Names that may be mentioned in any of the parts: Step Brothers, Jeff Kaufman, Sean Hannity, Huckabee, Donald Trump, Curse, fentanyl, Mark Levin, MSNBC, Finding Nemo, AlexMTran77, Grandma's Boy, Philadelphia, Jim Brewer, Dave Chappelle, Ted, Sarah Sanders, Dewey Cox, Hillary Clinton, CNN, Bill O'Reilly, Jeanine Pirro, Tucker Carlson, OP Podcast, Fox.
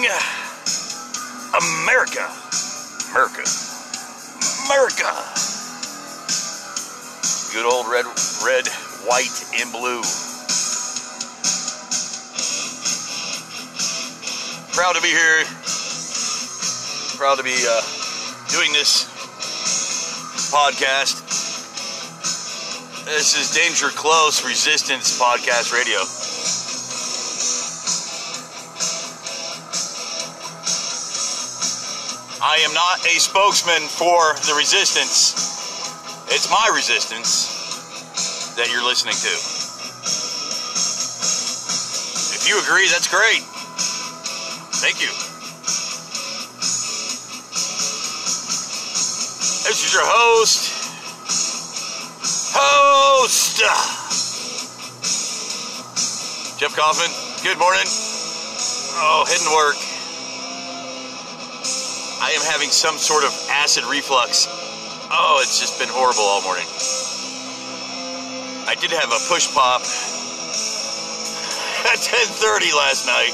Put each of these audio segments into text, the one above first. Morning, America. America. America. Good old red, white, and blue. Proud to be here. Proud to be doing this podcast. This is Danger Close Resistance Podcast Radio. I am not a spokesman for the resistance. It's my resistance that you're listening to. If you agree, that's great. Thank you. This is your host, Jeff Kaufman. Good morning. Oh, hitting work. I am having some sort of acid reflux. Oh, it's just been horrible all morning. I did have a push pop at 10:30 last night.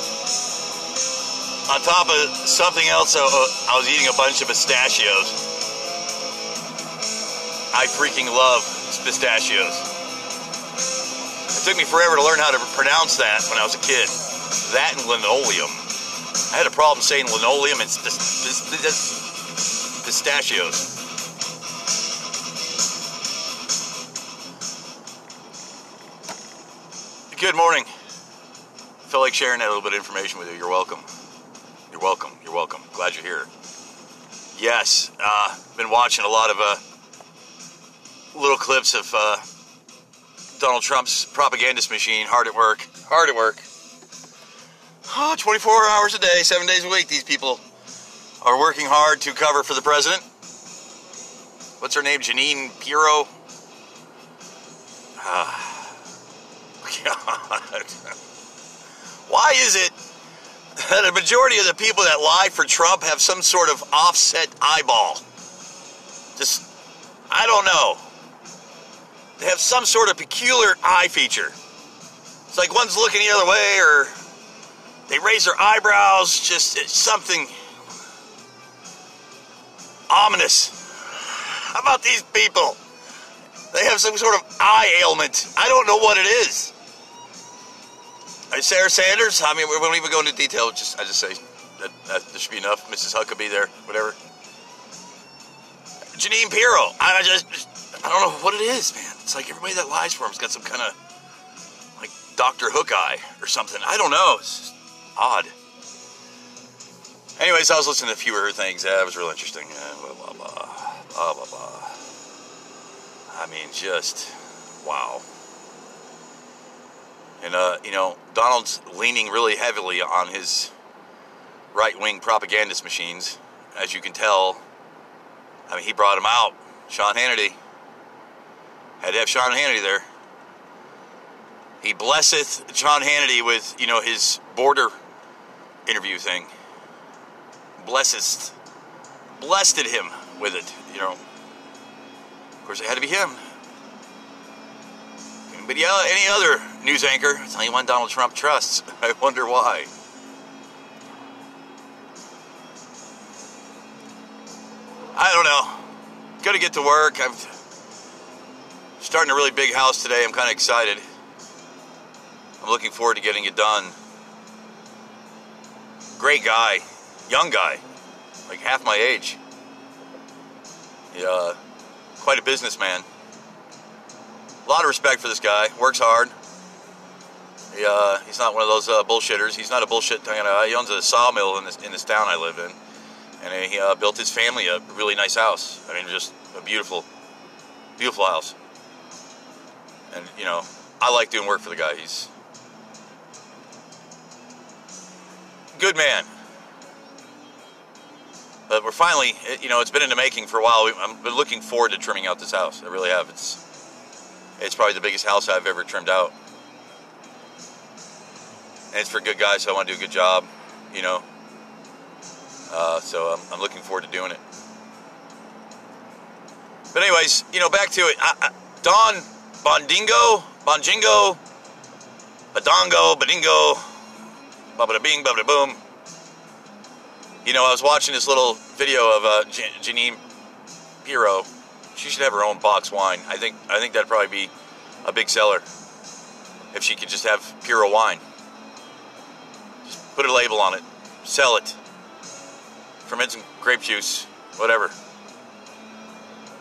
On top of something else, I was eating a bunch of pistachios. I freaking love pistachios. It took me forever to learn how to pronounce that when I was a kid. That and linoleum. I had a problem saying linoleum and pistachios. Good morning. I feel like sharing that little bit of information with you. You're welcome. You're welcome. You're welcome. Glad you're here. Yes, been watching a lot of little clips of Donald Trump's propagandist machine, hard at work. 24 hours a day, 7 days a week, these people are working hard to cover for the president. What's her name? Jeanine Pirro? God. Why is it that a majority of the people that lie for Trump have some sort of offset eyeball? Just, I don't know. They have some sort of peculiar eye feature. It's like one's looking the other way, or they raise their eyebrows, just something ominous about these people. They have some sort of eye ailment. I don't know what it is. Sarah Sanders, I mean, we won't even go into detail. I just say that should be enough. Mrs. Huckabee there, whatever. Jeanine Pirro. I don't know what it is, man. It's like everybody that lies for him's got some kind of, like, Dr. Hook eye or something. I don't know. It's just odd. Anyways, I was listening to a few of her things. That was real interesting. Blah, blah, blah. Blah, blah, blah. I mean, just, wow. And, you know, Donald's leaning really heavily on his right-wing propagandist machines. As you can tell, I mean, he brought him out. Sean Hannity. Had to have Sean Hannity there. He blesseth Sean Hannity with, you know, his border interview thing. Blessed him with it, you know. Of course, it had to be him. But yeah, any other news anchor, it's the only one Donald Trump trusts. I wonder why. I don't know. Gotta get to work. I'm starting a really big house today. I'm kind of excited. I'm looking forward to getting it done. Great guy. Young guy. Like half my age. Yeah, quite a businessman. A lot of respect for this guy. Works hard. He's not one of those bullshitters. He's not a bullshit. He owns a sawmill in this town I live in, and he built his family a really nice house. I mean, just a beautiful, beautiful house. And you know, I like doing work for the guy. He's a good man. But we're finally, you know, it's been in the making for a while. I've been looking forward to trimming out this house. I really have. It's probably the biggest house I've ever trimmed out. And it's for good guys, so I want to do a good job, you know. So I'm looking forward to doing it. But anyways, you know, back to it. Don Bonjingo, Badongo, Badingo, Babada Bing, Babada Boom. You know, I was watching this little video of Jeanine Pirro. She should have her own box wine. I think that'd probably be a big seller if she could just have Pirro wine. Just put a label on it. Sell it. Ferment some grape juice. Whatever.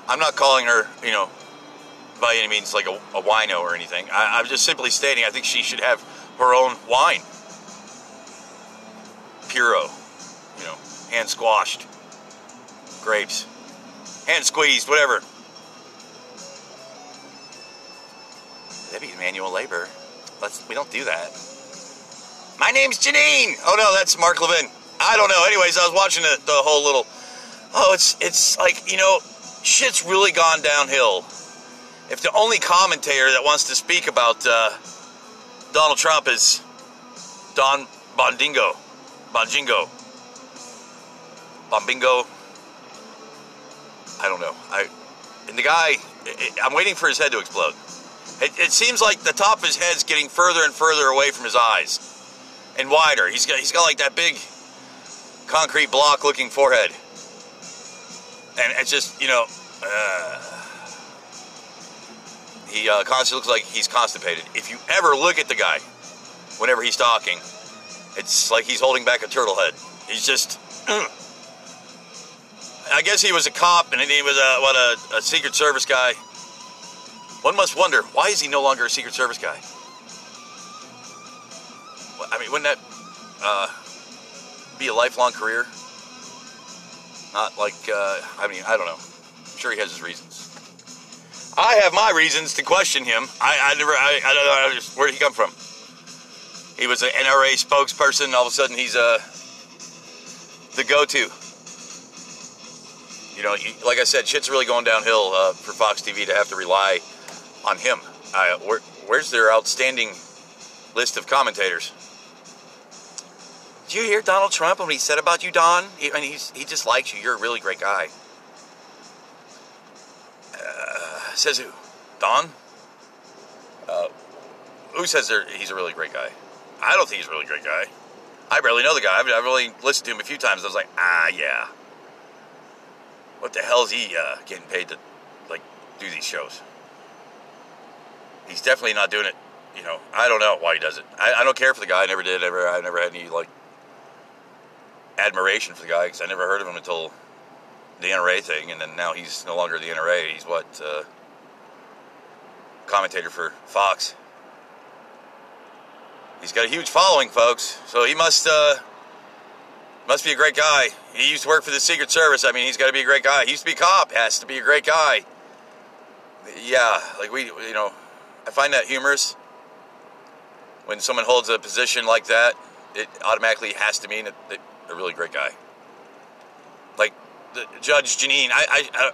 I'm not calling her, you know, by any means like a wino or anything. I'm just simply stating I think she should have her own wine. Pirro. You know, hand squashed. Grapes. Hand squeezed, whatever. That'd be manual labor. We don't do that. My name's Jeanine! Oh no, that's Mark Levin. I don't know. Anyways, I was watching the whole little... Oh, it's like, you know, shit's really gone downhill. If the only commentator that wants to speak about Donald Trump is Don Bondingo. Bondingo. Bombingo. I don't know. And the guy, I'm waiting for his head to explode. It seems like the top of his head's getting further and further away from his eyes. And wider. He's got like that big concrete block looking forehead. And it's just, you know, he constantly looks like he's constipated. If you ever look at the guy, whenever he's talking, it's like he's holding back a turtle head. He's just, I guess he was a cop and he was a Secret Service guy. One must wonder, why is he no longer a Secret Service guy? I mean, wouldn't that be a lifelong career? Not like, I mean, I don't know. I'm sure he has his reasons. I have my reasons to question him. I don't know, where did he come from? He was an NRA spokesperson, all of a sudden he's the go-to. You know, like I said, shit's really going downhill for Fox TV to have to rely on him. Where's their outstanding list of commentators? Did you hear Donald Trump and what he said about you, Don? He just likes you. You're a really great guy. Says who? Don? Who says he's a really great guy? I don't think he's a really great guy. I barely know the guy. I've only listened to him a few times. I was like, yeah. What the hell is he getting paid to, like, do these shows? He's definitely not doing it. You know, I don't know why he does it. I don't care for the guy. I never did. I never had any, like, admiration for the guy because I never heard of him until the NRA thing, and then now he's no longer the NRA. He's what? Commentator for Fox. He's got a huge following, folks, so he must be a great guy. He used to work for the Secret Service. I mean, he's got to be a great guy. He used to be a cop. Has to be a great guy. Yeah, like you know, I find that humorous. When someone holds a position like that, it automatically has to mean that they're a really great guy. Like the Judge Jeanine, I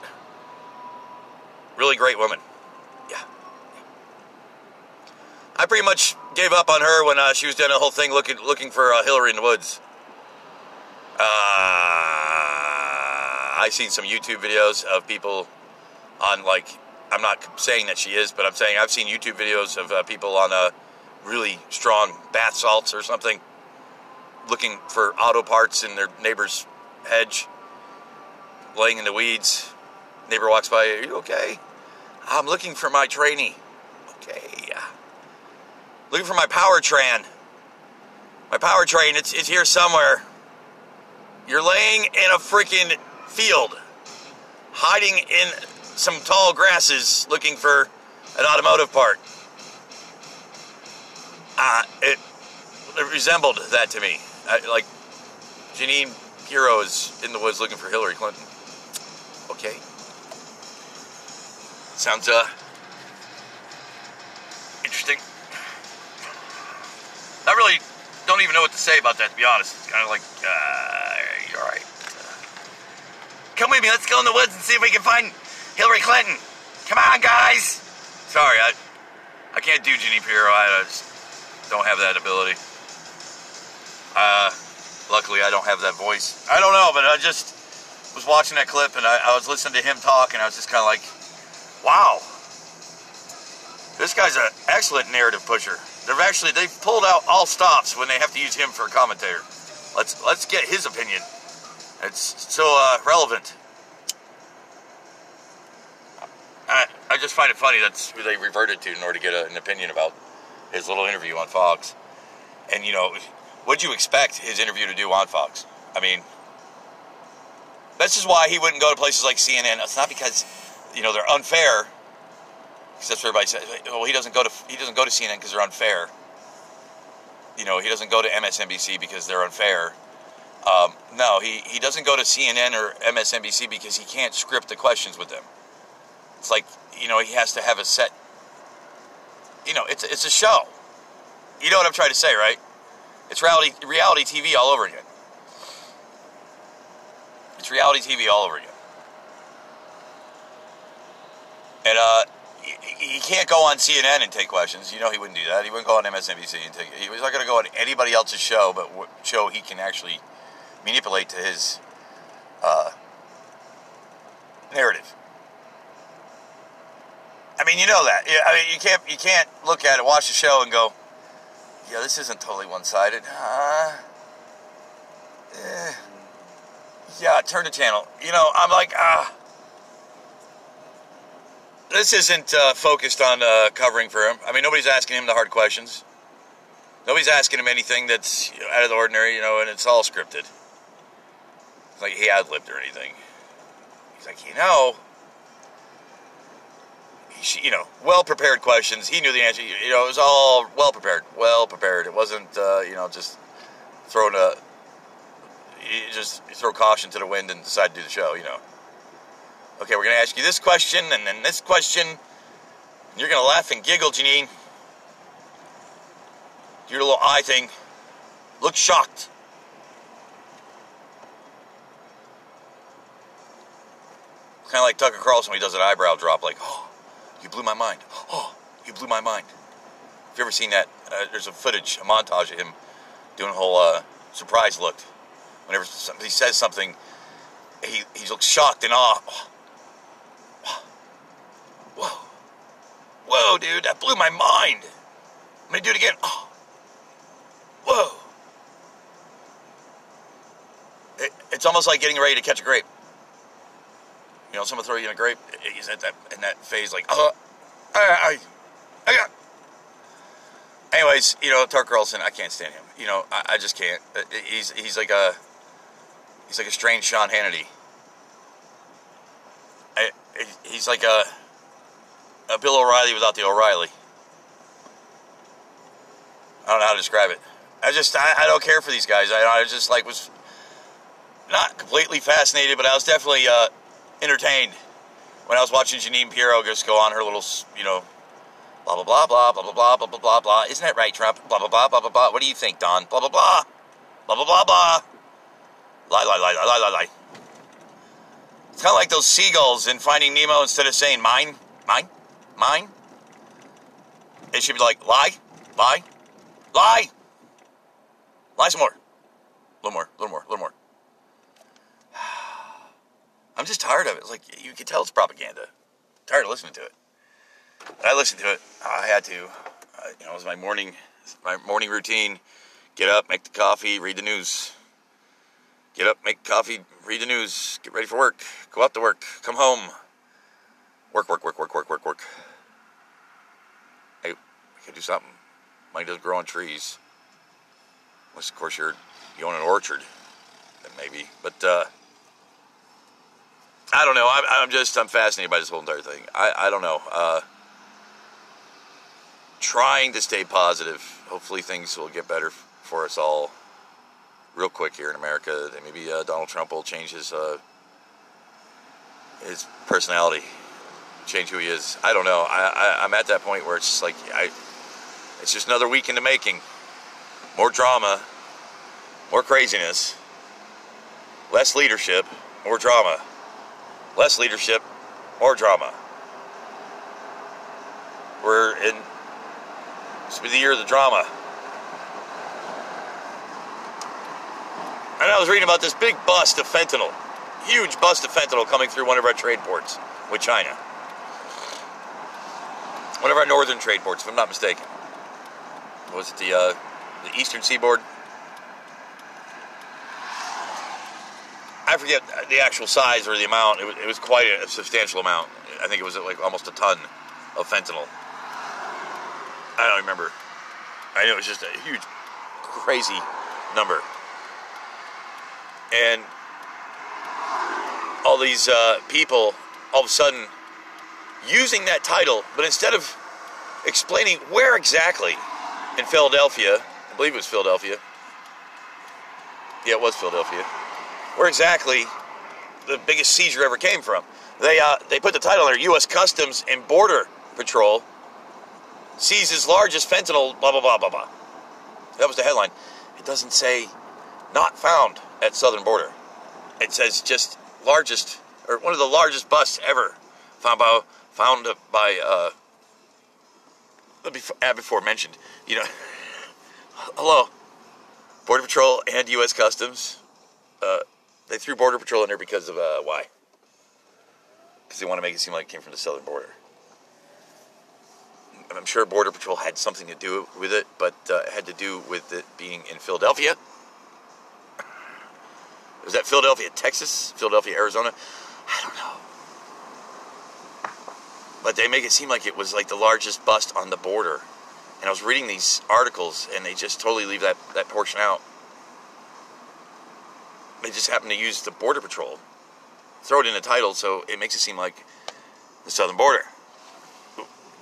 really great woman. Yeah. I pretty much gave up on her when she was doing a whole thing looking for Hillary in the woods. I seen some YouTube videos of people on, like, I'm not saying that she is, but I'm saying I've seen YouTube videos of people on really strong bath salts or something looking for auto parts in their neighbor's hedge, laying in the weeds. Neighbor walks by, are you okay? I'm looking for my trainee. Okay. Looking for my powertrain. My powertrain, it's here somewhere. You're laying in a freaking field, hiding in some tall grasses, looking for an automotive part. It resembled that to me. Like, Jeanine Pirro is in the woods looking for Hillary Clinton. Okay. Sounds, interesting. I really don't even know what to say about that, to be honest. It's kind of like, all right. Come with me. Let's go in the woods and see if we can find Hillary Clinton. Come on, guys. Sorry, I can't do Jeanine Pirro. I just don't have that ability. Luckily, I don't have that voice. I don't know, but I just was watching that clip, and I was listening to him talk, and I was just kind of like, wow. This guy's an excellent narrative pusher. They've pulled out all stops when they have to use him for a commentator. Let's get his opinion. It's still relevant. I just find it funny that's who they reverted to in order to get an opinion about his little interview on Fox. And, you know, what'd you expect his interview to do on Fox? I mean, this is why he wouldn't go to places like CNN. It's not because, you know, they're unfair. Because that's what everybody says. Well, he doesn't go to CNN because they're unfair. You know, he doesn't go to MSNBC because they're unfair. No, he doesn't go to CNN or MSNBC because he can't script the questions with them. It's like, you know, he has to have a set. You know, it's a show. You know what I'm trying to say, right? It's reality TV all over again. It's reality TV all over again. And he can't go on CNN and take questions. You know he wouldn't do that. He wouldn't go on MSNBC and take. He was not going to go on anybody else's show, but show he can actually manipulate to his narrative. I mean, you know that. I mean, you can't look at it, watch the show, and go, yeah, this isn't totally one-sided. Yeah, turn the channel. You know, I'm like, this isn't focused on covering for him. I mean, nobody's asking him the hard questions. Nobody's asking him anything that's out of the ordinary, you know, and it's all scripted. It's like he ad-libbed or anything. He's like, you know, you know, well-prepared questions. He knew the answer. You know, it was all well-prepared. Well-prepared. It wasn't, you know, just throwing a... You just throw caution to the wind and decide to do the show, you know. Okay, we're going to ask you this question and then this question. You're going to laugh and giggle, Jeanine. Your little eye thing. Look shocked. Kind of like Tucker Carlson when he does an eyebrow drop, like, oh, you blew my mind. Oh, you blew my mind. If you've ever seen that, there's a montage of him doing a whole surprise look. Whenever somebody says something, he looks shocked and awe. Whoa. Whoa, dude, that blew my mind. I'm going to do it again. Oh. Whoa. It's almost like getting ready to catch a grape. You know, someone throw you in a grape, he's at that, in that phase like, oh, I got. Anyways, you know, Tucker Carlson, I can't stand him. You know, I just can't. He's like a strange Sean Hannity. He's like a Bill O'Reilly without the O'Reilly. I don't know how to describe it. I don't care for these guys. I was not completely fascinated, but I was definitely entertained when I was watching Jeanine Pirro just go on her little, you know, blah, blah, blah, blah, blah, blah, blah, blah, blah, blah. Isn't that right, Trump? Blah, blah, blah, blah, blah, blah. What do you think, Don? Blah, blah, blah. Blah, blah, blah, blah. Lie, lie, lie, lie, lie, lie. It's kind of like those seagulls in Finding Nemo. Instead of saying mine, mine, mine, it should be like lie, lie, lie. Lie some more. A little more, a little more, a little more. I'm just tired of it. It's like, you can tell it's propaganda. I'm tired of listening to it. I listened to it. I had to. You know, it was my morning routine. Get up, make the coffee, read the news. Get up, make coffee, read the news. Get ready for work. Go out to work. Come home. Work, work, work, work, work, work, work. Hey, I could do something. Money doesn't grow on trees. Unless, of course, you own an orchard. Then maybe. But, I don't know. I'm fascinated by this whole entire thing. I don't know. Trying to stay positive. Hopefully things will get better for us all real quick here in America. Maybe Donald Trump will change his personality, change who he is. I don't know. I'm at that point where it's just like, it's just another week in the making. More drama, more craziness, less leadership, more drama. Less leadership, more drama. This will be the year of the drama. And I was reading about this big bust of fentanyl. Huge bust of fentanyl coming through one of our trade ports with China. One of our northern trade ports, if I'm not mistaken. Was it the eastern seaboard? I forget the actual size or the amount. It was quite a substantial amount. I think it was like almost a ton of fentanyl. I don't remember. I know it was just a huge, crazy number. And all these people, all of a sudden, using that title, but instead of explaining where exactly in Philadelphia, I believe it was Philadelphia. Yeah, it was Philadelphia. Where exactly the biggest seizure ever came from. They put the title there, U.S. Customs and Border Patrol seizes largest fentanyl, blah, blah, blah, blah, blah. That was the headline. It doesn't say not found at southern border. It says just largest, or one of the largest busts ever found by before mentioned. You know, hello, Border Patrol and U.S. Customs. They threw Border Patrol in there because of why? Because they want to make it seem like it came from the southern border. And I'm sure Border Patrol had something to do with it, but it had to do with it being in Philadelphia. Was that Philadelphia, Texas? Philadelphia, Arizona? I don't know. But they make it seem like it was like the largest bust on the border. And I was reading these articles, and they just totally leave that portion out. They just happen to use the Border Patrol. Throw it in the title, so it makes it seem like the southern border.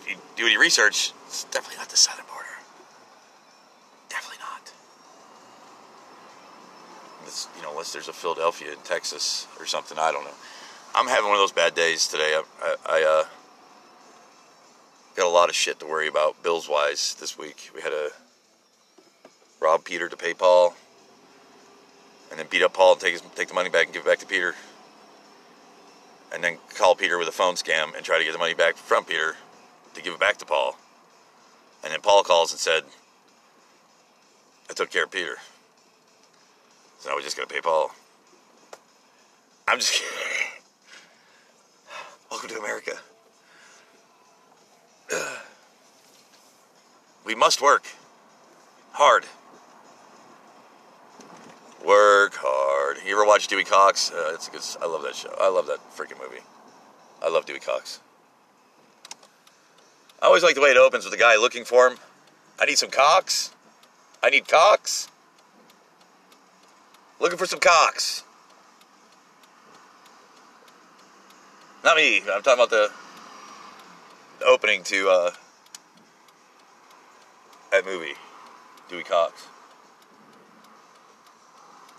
If you do any research, it's definitely not the southern border. Definitely not. It's, you know, unless there's a Philadelphia in Texas or something, I don't know. I'm having one of those bad days today. I got a lot of shit to worry about bills-wise this week. We had a rob Peter to pay Paul. And then beat up Paul and take the money back and give it back to Peter. And then call Peter with a phone scam and try to get the money back from Peter to give it back to Paul. And then Paul calls and said, I took care of Peter. So now we just got to pay Paul. I'm just kidding. Welcome to America. We must work hard. Work hard. You ever watch Dewey Cox? It's a good. I love that show. I love that freaking movie. I love Dewey Cox. I always like the way it opens with the guy looking for him. I need some cocks. I need cocks. Looking for some cocks. Not me. I'm talking about the opening to that movie, Dewey Cox.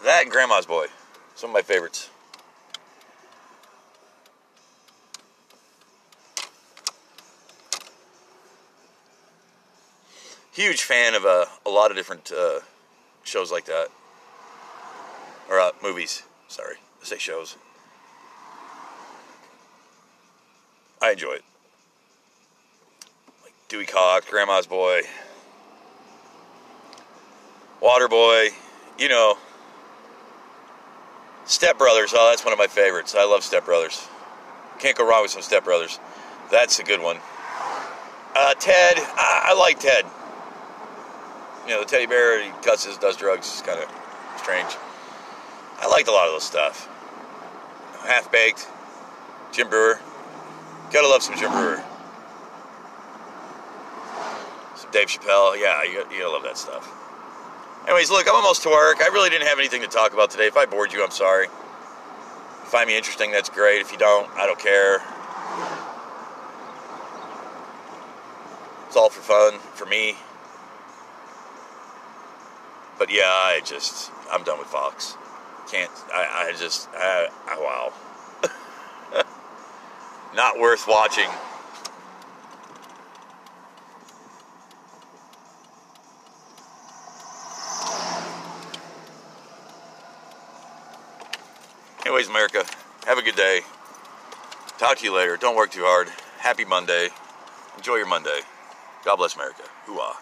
That and Grandma's Boy. Some of my favorites. Huge fan of a lot of different shows like that. Or movies. Sorry. I say shows. I enjoy it. Like Dewey Cox, Grandma's Boy, Water Boy, you know. Step Brothers, oh, that's one of my favorites. I love Step Brothers. Can't go wrong with some Step Brothers. That's a good one. Ted, I like Ted. You know, the teddy bear, he cusses, does drugs, it's kind of strange. I liked a lot of those stuff. Half Baked, Jim Brewer. Gotta love some Jim Brewer. Some Dave Chappelle, yeah, you gotta love that stuff. Anyways, look, I'm almost to work. I really didn't have anything to talk about today. If I bored you, I'm sorry. If you find me interesting, that's great. If you don't, I don't care. It's all for fun, for me. But yeah, I'm done with Fox. Wow. Not worth watching. Anyways, America, have a good day. Talk to you later. Don't work too hard. Happy Monday. Enjoy your Monday. God bless America. Hoo-ah.